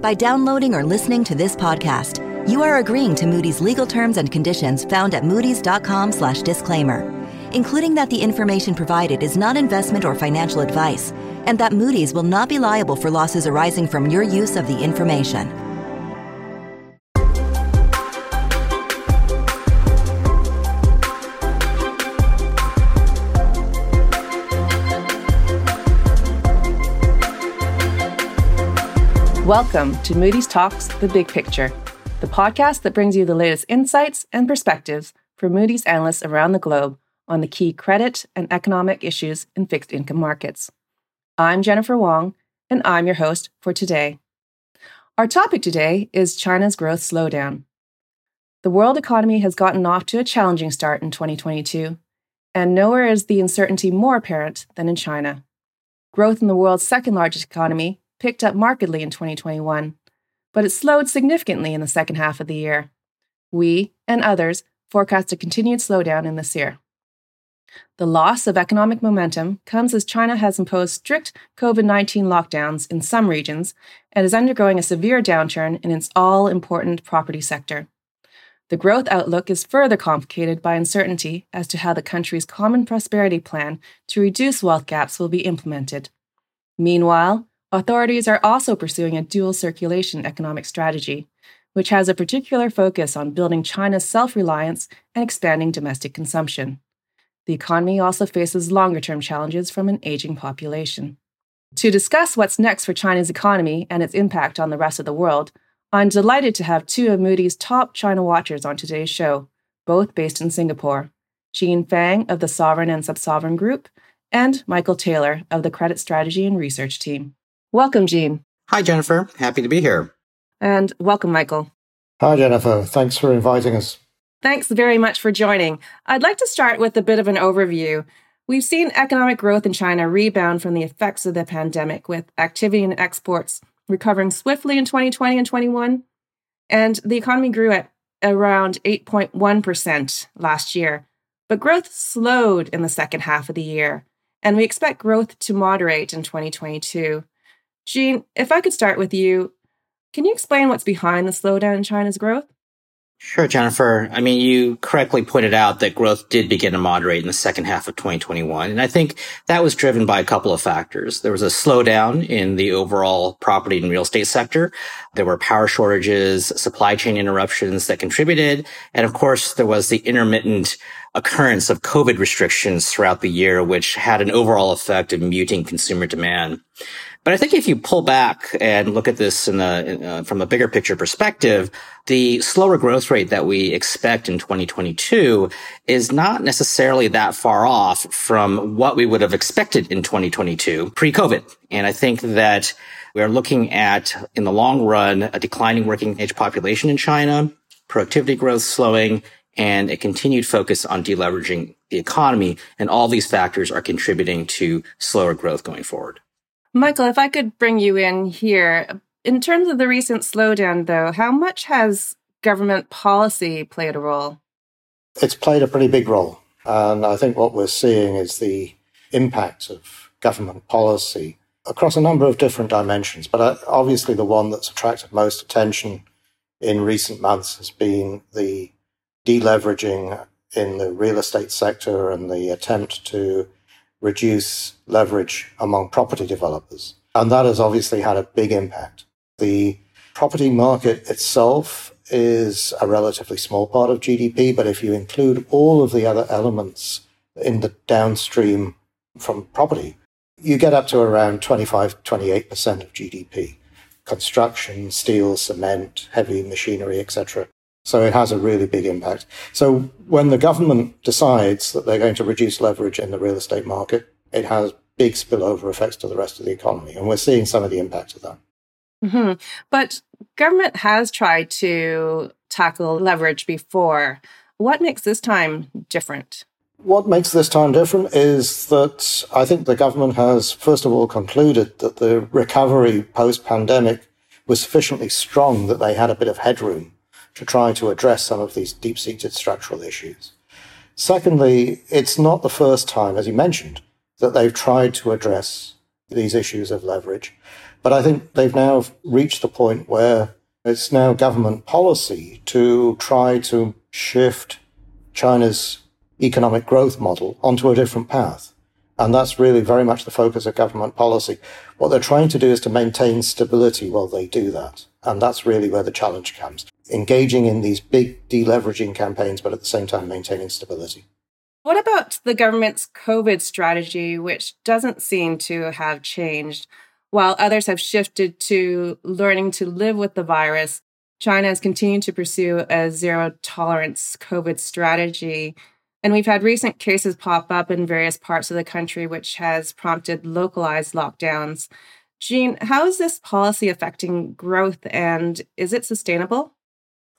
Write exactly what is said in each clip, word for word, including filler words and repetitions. By downloading or listening to this podcast, you are agreeing to Moody's legal terms and conditions found at moody's.com slash disclaimer, including that the information provided is not investment or financial advice, and that Moody's will not be liable for losses arising from your use of the information. Welcome to Moody's Talks The Big Picture, the podcast that brings you the latest insights and perspectives from Moody's analysts around the globe on the key credit and economic issues in fixed income markets. I'm Jennifer Wong, and I'm your host for today. Our topic today is China's growth slowdown. The world economy has gotten off to a challenging start in twenty twenty-two, and nowhere is the uncertainty more apparent than in China. Growth in the world's second largest economy picked up markedly in twenty twenty-one, but it slowed significantly in the second half of the year. We, and others, forecast a continued slowdown in this year. The loss of economic momentum comes as China has imposed strict covid nineteen lockdowns in some regions and is undergoing a severe downturn in its all-important property sector. The growth outlook is further complicated by uncertainty as to how the country's common prosperity plan to reduce wealth gaps will be implemented. Meanwhile, authorities are also pursuing a dual circulation economic strategy, which has a particular focus on building China's self-reliance and expanding domestic consumption. The economy also faces longer-term challenges from an aging population. To discuss what's next for China's economy and its impact on the rest of the world, I'm delighted to have two of Moody's top China watchers on today's show, both based in Singapore, Gene Fang of the Sovereign and Subsovereign Group, and Michael Taylor of the Credit Strategy and Research Team. Welcome, Gene. Hi, Jennifer. Happy to be here. And welcome, Michael. Hi, Jennifer. Thanks for inviting us. Thanks very much for joining. I'd like to start with a bit of an overview. We've seen economic growth in China rebound from the effects of the pandemic, with activity and exports recovering swiftly in twenty twenty and twenty-one. And the economy grew at around eight point one percent last year. But growth slowed in the second half of the year, and we expect growth to moderate in twenty twenty-two. Gene, if I could start with you, can you explain what's behind the slowdown in China's growth? Sure, Jennifer. I mean, you correctly pointed out that growth did begin to moderate in the second half of twenty twenty-one. And I think that was driven by a couple of factors. There was a slowdown in the overall property and real estate sector. There were power shortages, supply chain interruptions that contributed. And of course, there was the intermittent occurrence of COVID restrictions throughout the year, which had an overall effect of muting consumer demand. But I think if you pull back and look at this in a, in a, from a bigger picture perspective, the slower growth rate that we expect in twenty twenty-two is not necessarily that far off from what we would have expected in twenty twenty-two pre-COVID. And I think that we're looking at, in the long run, a declining working age population in China, productivity growth slowing, and a continued focus on deleveraging the economy. And all these factors are contributing to slower growth going forward. Michael, if I could bring you in here, in terms of the recent slowdown, though, how much has government policy played a role? It's played a pretty big role. And I think what we're seeing is the impact of government policy across a number of different dimensions. But obviously the one that's attracted most attention in recent months has been the deleveraging in the real estate sector and the attempt to reduce leverage among property developers. And that has obviously had a big impact. The property market itself is a relatively small part of G D P, but if you include all of the other elements in the downstream from property, you get up to around twenty-five, twenty-eight percent of G D P. Construction, steel, cement, heavy machinery, et cetera. So it has a really big impact. So when the government decides that they're going to reduce leverage in the real estate market, it has big spillover effects to the rest of the economy. And we're seeing some of the impact of that. Mm-hmm. But government has tried to tackle leverage before. What makes this time different? What makes this time different is that I think the government has, first of all, concluded that the recovery post-pandemic was sufficiently strong that they had a bit of headroom to try to address some of these deep-seated structural issues. Secondly, it's not the first time, as you mentioned, that they've tried to address these issues of leverage. But I think they've now reached the point where it's now government policy to try to shift China's economic growth model onto a different path. And that's really very much the focus of government policy. What they're trying to do is to maintain stability while they do that. And that's really where the challenge comes. Engaging in these big deleveraging campaigns, but at the same time maintaining stability. What about the government's COVID strategy, which doesn't seem to have changed? While others have shifted to learning to live with the virus, China has continued to pursue a zero-tolerance COVID strategy. And we've had recent cases pop up in various parts of the country, which has prompted localized lockdowns. Gene, how is this policy affecting growth, and is it sustainable?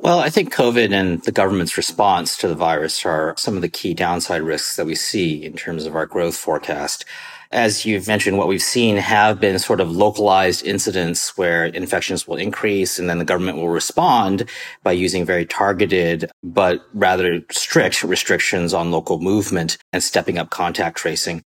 Well, I think COVID and the government's response to the virus are some of the key downside risks that we see in terms of our growth forecast. As you've mentioned, what we've seen have been sort of localized incidents where infections will increase and then the government will respond by using very targeted but rather strict restrictions on local movement and stepping up contact tracing.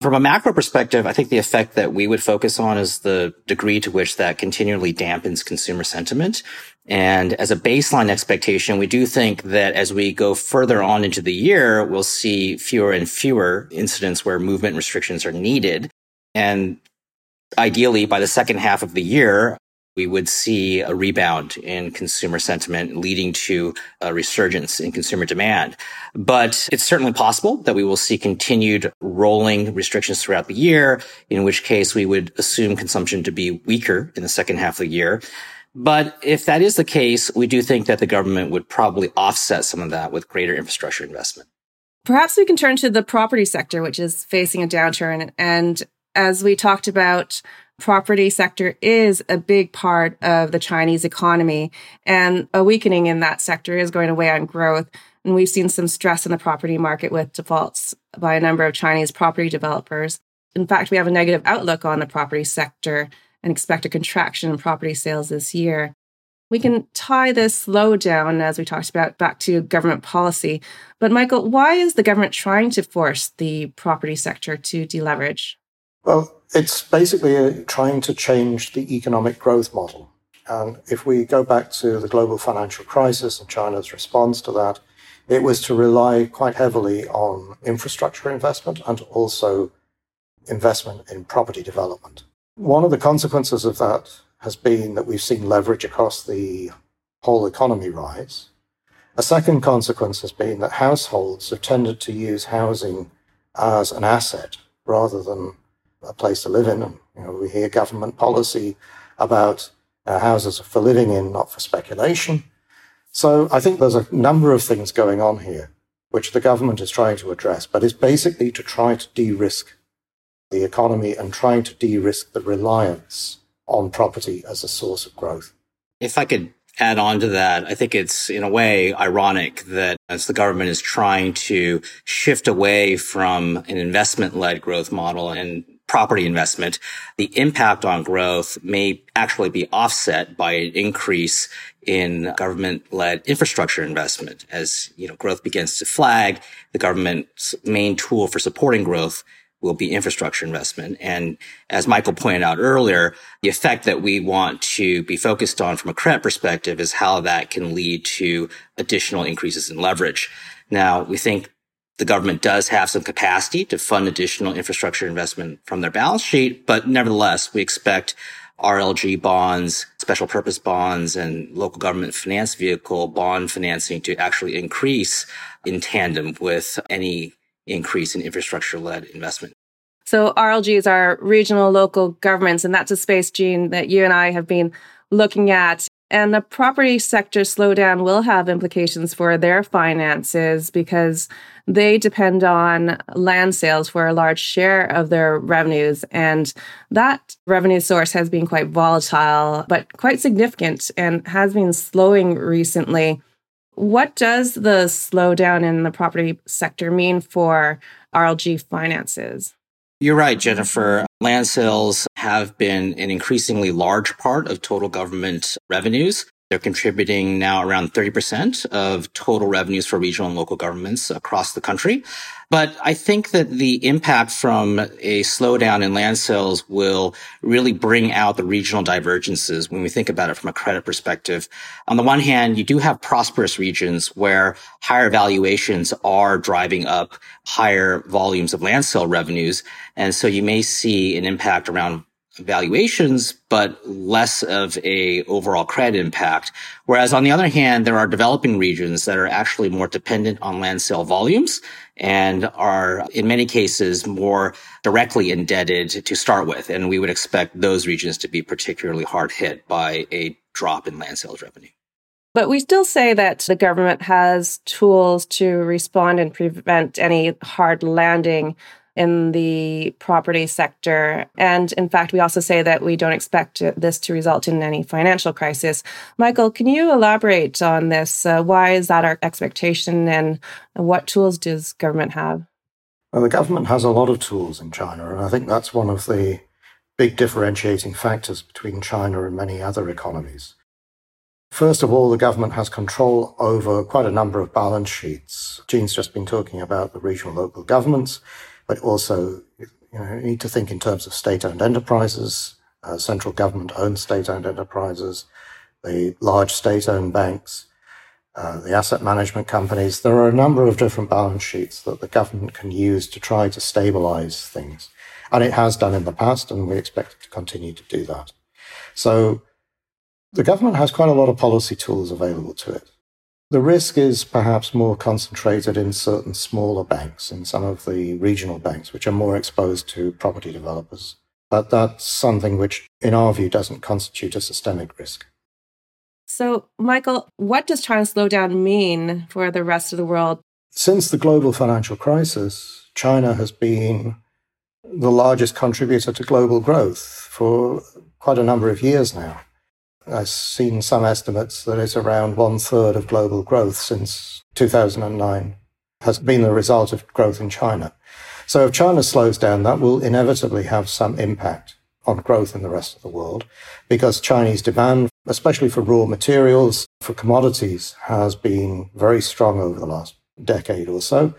From a macro perspective, I think the effect that we would focus on is the degree to which that continually dampens consumer sentiment. And as a baseline expectation, we do think that as we go further on into the year, we'll see fewer and fewer incidents where movement restrictions are needed. And ideally, by the second half of the year, we would see a rebound in consumer sentiment leading to a resurgence in consumer demand. But it's certainly possible that we will see continued rolling restrictions throughout the year, in which case we would assume consumption to be weaker in the second half of the year. But if that is the case, we do think that the government would probably offset some of that with greater infrastructure investment. Perhaps we can turn to the property sector, which is facing a downturn. And as we talked about, property sector is a big part of the Chinese economy, and a weakening in that sector is going to weigh on growth. And we've seen some stress in the property market with defaults by a number of Chinese property developers. In fact, we have a negative outlook on the property sector and expect a contraction in property sales this year. We can tie this slowdown, as we talked about, back to government policy. But Michael, why is the government trying to force the property sector to deleverage? Well, it's basically trying to change the economic growth model. And if we go back to the global financial crisis and China's response to that, it was to rely quite heavily on infrastructure investment and also investment in property development. One of the consequences of that has been that we've seen leverage across the whole economy rise. A second consequence has been that households have tended to use housing as an asset rather than a place to live in. And, you know, we hear government policy about uh, houses for living in, not for speculation. So I think there's a number of things going on here, which the government is trying to address, but it's basically to try to de-risk the economy and trying to de-risk the reliance on property as a source of growth. If I could add on to that, I think it's in a way ironic that as the government is trying to shift away from an investment-led growth model and property investment, the impact on growth may actually be offset by an increase in government-led infrastructure investment. As, you know, growth begins to flag, the government's main tool for supporting growth will be infrastructure investment. And as Michael pointed out earlier, the effect that we want to be focused on from a credit perspective is how that can lead to additional increases in leverage. Now, we think the government does have some capacity to fund additional infrastructure investment from their balance sheet, but nevertheless, we expect R L G bonds, special purpose bonds, and local government finance vehicle bond financing to actually increase in tandem with any increase in infrastructure-led investment. So R L Gs are regional local governments, and that's a space, Gene, that you and I have been looking at. And the property sector slowdown will have implications for their finances because they depend on land sales for a large share of their revenues. And that revenue source has been quite volatile, but quite significant and has been slowing recently. What does the slowdown in the property sector mean for R L G finances? You're right, Jennifer. Land sales have been an increasingly large part of total government revenues. They're contributing now around thirty percent of total revenues for regional and local governments across the country. But I think that the impact from a slowdown in land sales will really bring out the regional divergences when we think about it from a credit perspective. On the one hand, you do have prosperous regions where higher valuations are driving up higher volumes of land sale revenues. And so you may see an impact around valuations, but less of a overall credit impact. Whereas on the other hand, there are developing regions that are actually more dependent on land sale volumes and are in many cases more directly indebted to start with. And we would expect those regions to be particularly hard hit by a drop in land sales revenue. But we still say that the government has tools to respond and prevent any hard landing in the property sector. And in fact, we also say that we don't expect this to result in any financial crisis. Michael, can you elaborate on this? Uh, why is that our expectation and what tools does government have? Well, the government has a lot of tools in China, and I think that's one of the big differentiating factors between China and many other economies. First of all, the government has control over quite a number of balance sheets. Gene's just been talking about the regional local governments, but also, you know, you need to think in terms of state-owned enterprises, uh, central government-owned state-owned enterprises, the large state-owned banks, uh, the asset management companies. There are a number of different balance sheets that the government can use to try to stabilize things. And it has done in the past, and we expect it to continue to do that. So the government has quite a lot of policy tools available to it. The risk is perhaps more concentrated in certain smaller banks, in some of the regional banks, which are more exposed to property developers. But that's something which, in our view, doesn't constitute a systemic risk. So, Michael, what does China's slowdown mean for the rest of the world? Since the global financial crisis, China has been the largest contributor to global growth for quite a number of years now. I've seen some estimates that it's around one-third of global growth since two thousand nine has been the result of growth in China. So if China slows down, that will inevitably have some impact on growth in the rest of the world, because Chinese demand, especially for raw materials, for commodities, has been very strong over the last decade or so.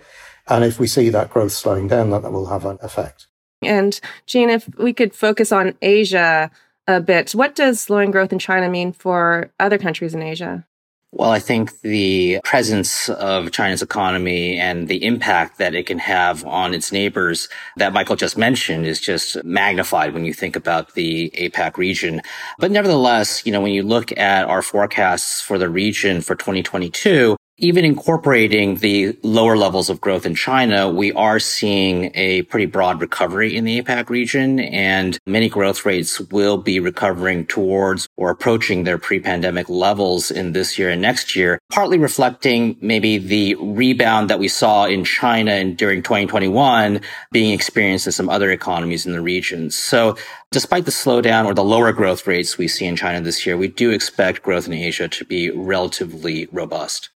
And if we see that growth slowing down, that will have an effect. And Gene, if we could focus on Asia a bit. What does slowing growth in China mean for other countries in Asia? Well, I think the presence of China's economy and the impact that it can have on its neighbors that Michael just mentioned is just magnified when you think about the APAC region. But nevertheless, you know, when you look at our forecasts for the region for twenty twenty-two, even incorporating the lower levels of growth in China, we are seeing a pretty broad recovery in the APAC region, and many growth rates will be recovering towards or approaching their pre-pandemic levels in this year and next year, partly reflecting maybe the rebound that we saw in China during twenty twenty-one being experienced in some other economies in the region. So despite the slowdown or the lower growth rates we see in China this year, we do expect growth in Asia to be relatively robust.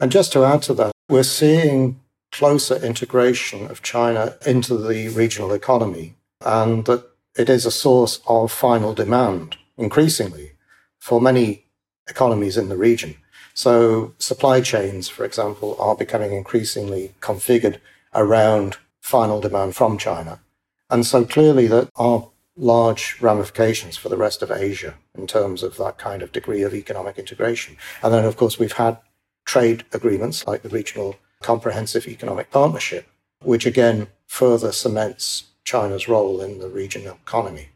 And just to add to that, we're seeing closer integration of China into the regional economy, and that it is a source of final demand, increasingly, for many economies in the region. So supply chains, for example, are becoming increasingly configured around final demand from China. And so clearly there are large ramifications for the rest of Asia in terms of that kind of degree of economic integration. And then, of course, we've had trade agreements like the Regional Comprehensive Economic Partnership, which again further cements China's role in the regional economy.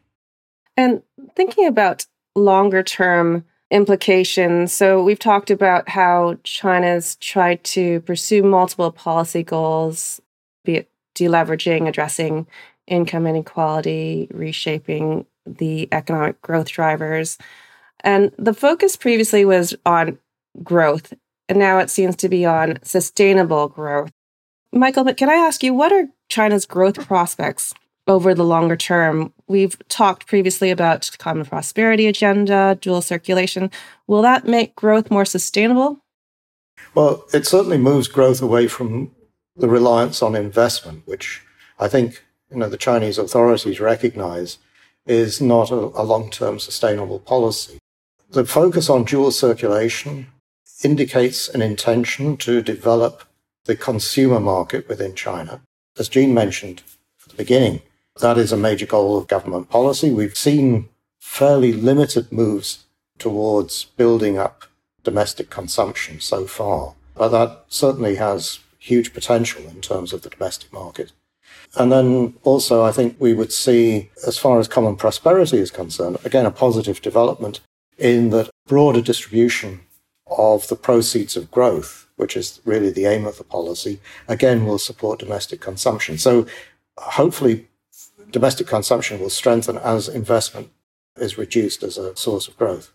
And thinking about longer term implications, so we've talked about how China's tried to pursue multiple policy goals, be it deleveraging, addressing income inequality, reshaping the economic growth drivers. And the focus previously was on growth, and now it seems to be on sustainable growth. Michael, but can I ask you, what are China's growth prospects over the longer term? We've talked previously about the common prosperity agenda, dual circulation. Will that make growth more sustainable? Well, it certainly moves growth away from the reliance on investment, which I think, you know, the Chinese authorities recognize is not a, a long-term sustainable policy. The focus on dual circulation indicates an intention to develop the consumer market within China. As Gene mentioned at the beginning, that is a major goal of government policy. We've seen fairly limited moves towards building up domestic consumption so far, but that certainly has huge potential in terms of the domestic market. And then also, I think we would see, as far as common prosperity is concerned, again, a positive development in that broader distribution of the proceeds of growth, which is really the aim of the policy, again, will support domestic consumption. So hopefully domestic consumption will strengthen as investment is reduced as a source of growth.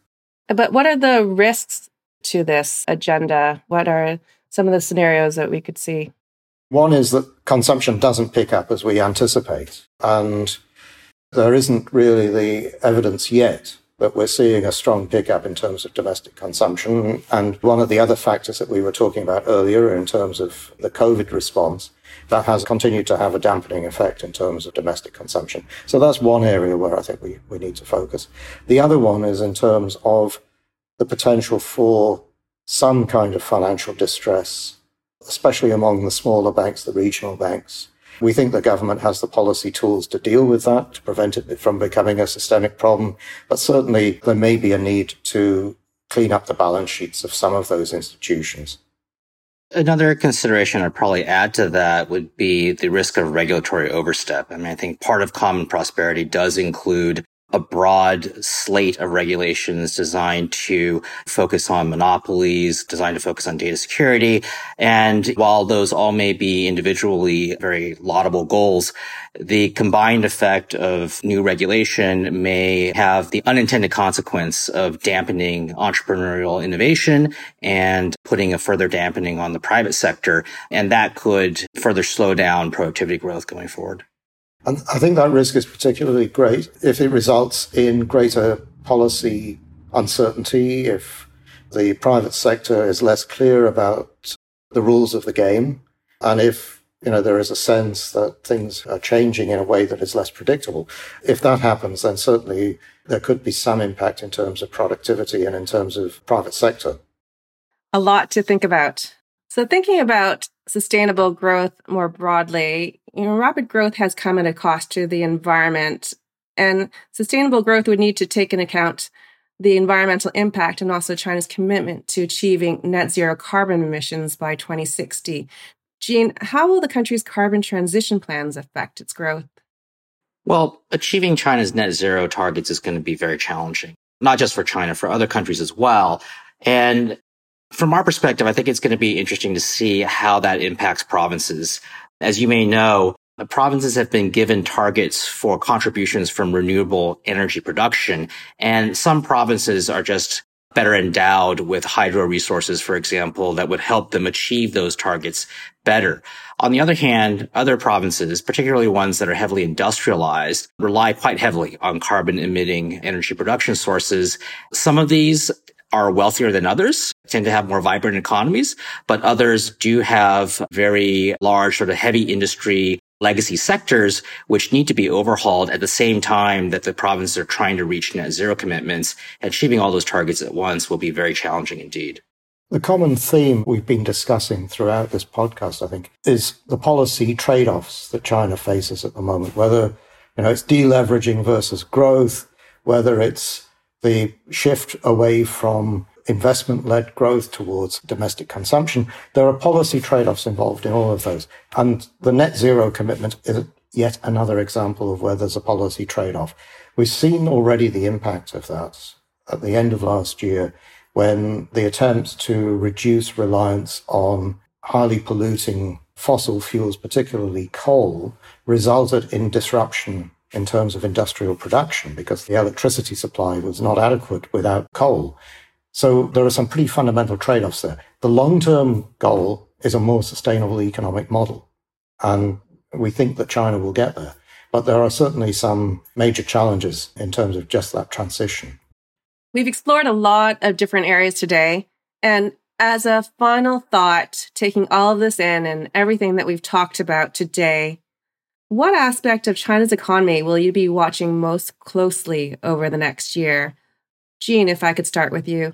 But what are the risks to this agenda? What are some of the scenarios that we could see? One is that consumption doesn't pick up as we anticipate, and there isn't really the evidence yet that we're seeing a strong pickup in terms of domestic consumption. And one of the other factors that we were talking about earlier in terms of the COVID response, that has continued to have a dampening effect in terms of domestic consumption. So that's one area where I think we, we need to focus. The other one is in terms of the potential for some kind of financial distress, especially among the smaller banks, the regional banks. We think the government has the policy tools to deal with that, to prevent it from becoming a systemic problem. But certainly there may be a need to clean up the balance sheets of some of those institutions. Another consideration I'd probably add to that would be the risk of regulatory overstep. I mean, I think part of common prosperity does include a broad slate of regulations designed to focus on monopolies, designed to focus on data security. And while those all may be individually very laudable goals, the combined effect of new regulation may have the unintended consequence of dampening entrepreneurial innovation and putting a further dampening on the private sector. And that could further slow down productivity growth going forward. And I think that risk is particularly great if it results in greater policy uncertainty, if the private sector is less clear about the rules of the game, and if, you know, there is a sense that things are changing in a way that is less predictable. If that happens, then certainly there could be some impact in terms of productivity and in terms of private sector. A lot to think about. So thinking about sustainable growth more broadly, you know, rapid growth has come at a cost to the environment, and sustainable growth would need to take into account the environmental impact and also China's commitment to achieving net zero carbon emissions by twenty sixty. Gene, how will the country's carbon transition plans affect its growth? Well, achieving China's net zero targets is going to be very challenging, not just for China, for other countries as well. And from our perspective, I think it's going to be interesting to see how that impacts provinces. As you may know, provinces have been given targets for contributions from renewable energy production, and some provinces are just better endowed with hydro resources, for example, that would help them achieve those targets better. On the other hand, other provinces, particularly ones that are heavily industrialized, rely quite heavily on carbon-emitting energy production sources. Some of these are wealthier than others, tend to have more vibrant economies, but others do have very large sort of heavy industry legacy sectors, which need to be overhauled at the same time that the provinces are trying to reach net zero commitments. Achieving all those targets at once will be very challenging indeed. The common theme we've been discussing throughout this podcast, I think, is the policy trade-offs that China faces at the moment, whether, you know, it's deleveraging versus growth, whether it's the shift away from investment-led growth towards domestic consumption. There are policy trade-offs involved in all of those. And the net zero commitment is yet another example of where there's a policy trade-off. We've seen already the impact of that at the end of last year when the attempt to reduce reliance on highly polluting fossil fuels, particularly coal, resulted in disruption in terms of industrial production because the electricity supply was not adequate without coal. So there are some pretty fundamental trade-offs there. The long-term goal is a more sustainable economic model, and we think that China will get there. But there are certainly some major challenges in terms of just that transition. We've explored a lot of different areas today. And as a final thought, taking all of this in and everything that we've talked about today, what aspect of China's economy will you be watching most closely over the next year? Gene, if I could start with you.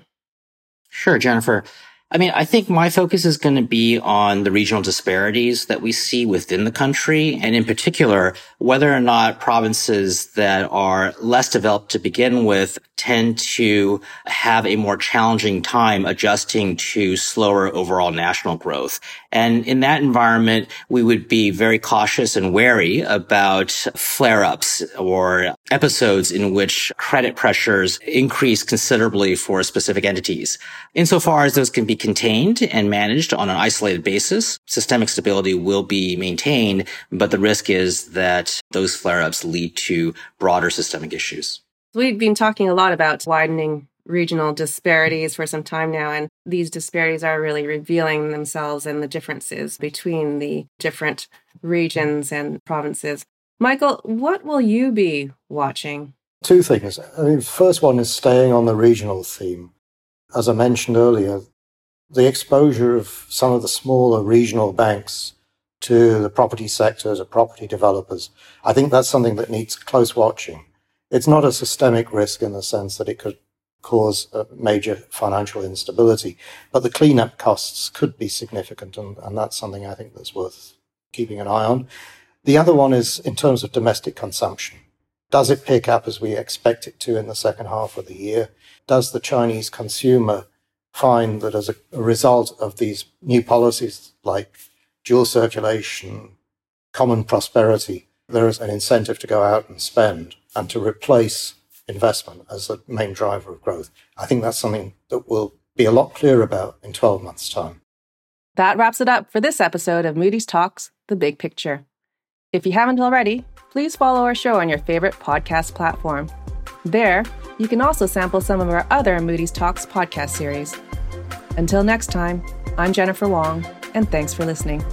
Sure, Jennifer. I mean, I think my focus is going to be on the regional disparities that we see within the country, and in particular, whether or not provinces that are less developed to begin with tend to have a more challenging time adjusting to slower overall national growth. And in that environment, we would be very cautious and wary about flare-ups or episodes in which credit pressures increase considerably for specific entities. Insofar as those can be contained and managed on an isolated basis, systemic stability will be maintained, but the risk is that those flare-ups lead to broader systemic issues. We've been talking a lot about widening regional disparities for some time now, and these disparities are really revealing themselves in the differences between the different regions and provinces. Michael, what will you be watching? Two things. I mean, first one is staying on the regional theme. As I mentioned earlier, the exposure of some of the smaller regional banks to the property sector, to property developers, I think that's something that needs close watching. It's not a systemic risk in the sense that it could cause major financial instability, but the cleanup costs could be significant, and, and that's something I think that's worth keeping an eye on. The other one is in terms of domestic consumption. Does it pick up as we expect it to in the second half of the year? Does the Chinese consumer find that as a result of these new policies like dual circulation, common prosperity, there is an incentive to go out and spend and to replace investment as the main driver of growth? I think that's something that we'll be a lot clearer about in twelve months' time. That wraps it up for this episode of Moody's Talks, The Big Picture. If you haven't already, please follow our show on your favorite podcast platform. There, you can also sample some of our other Moody's Talks podcast series. Until next time, I'm Jennifer Wong, and thanks for listening.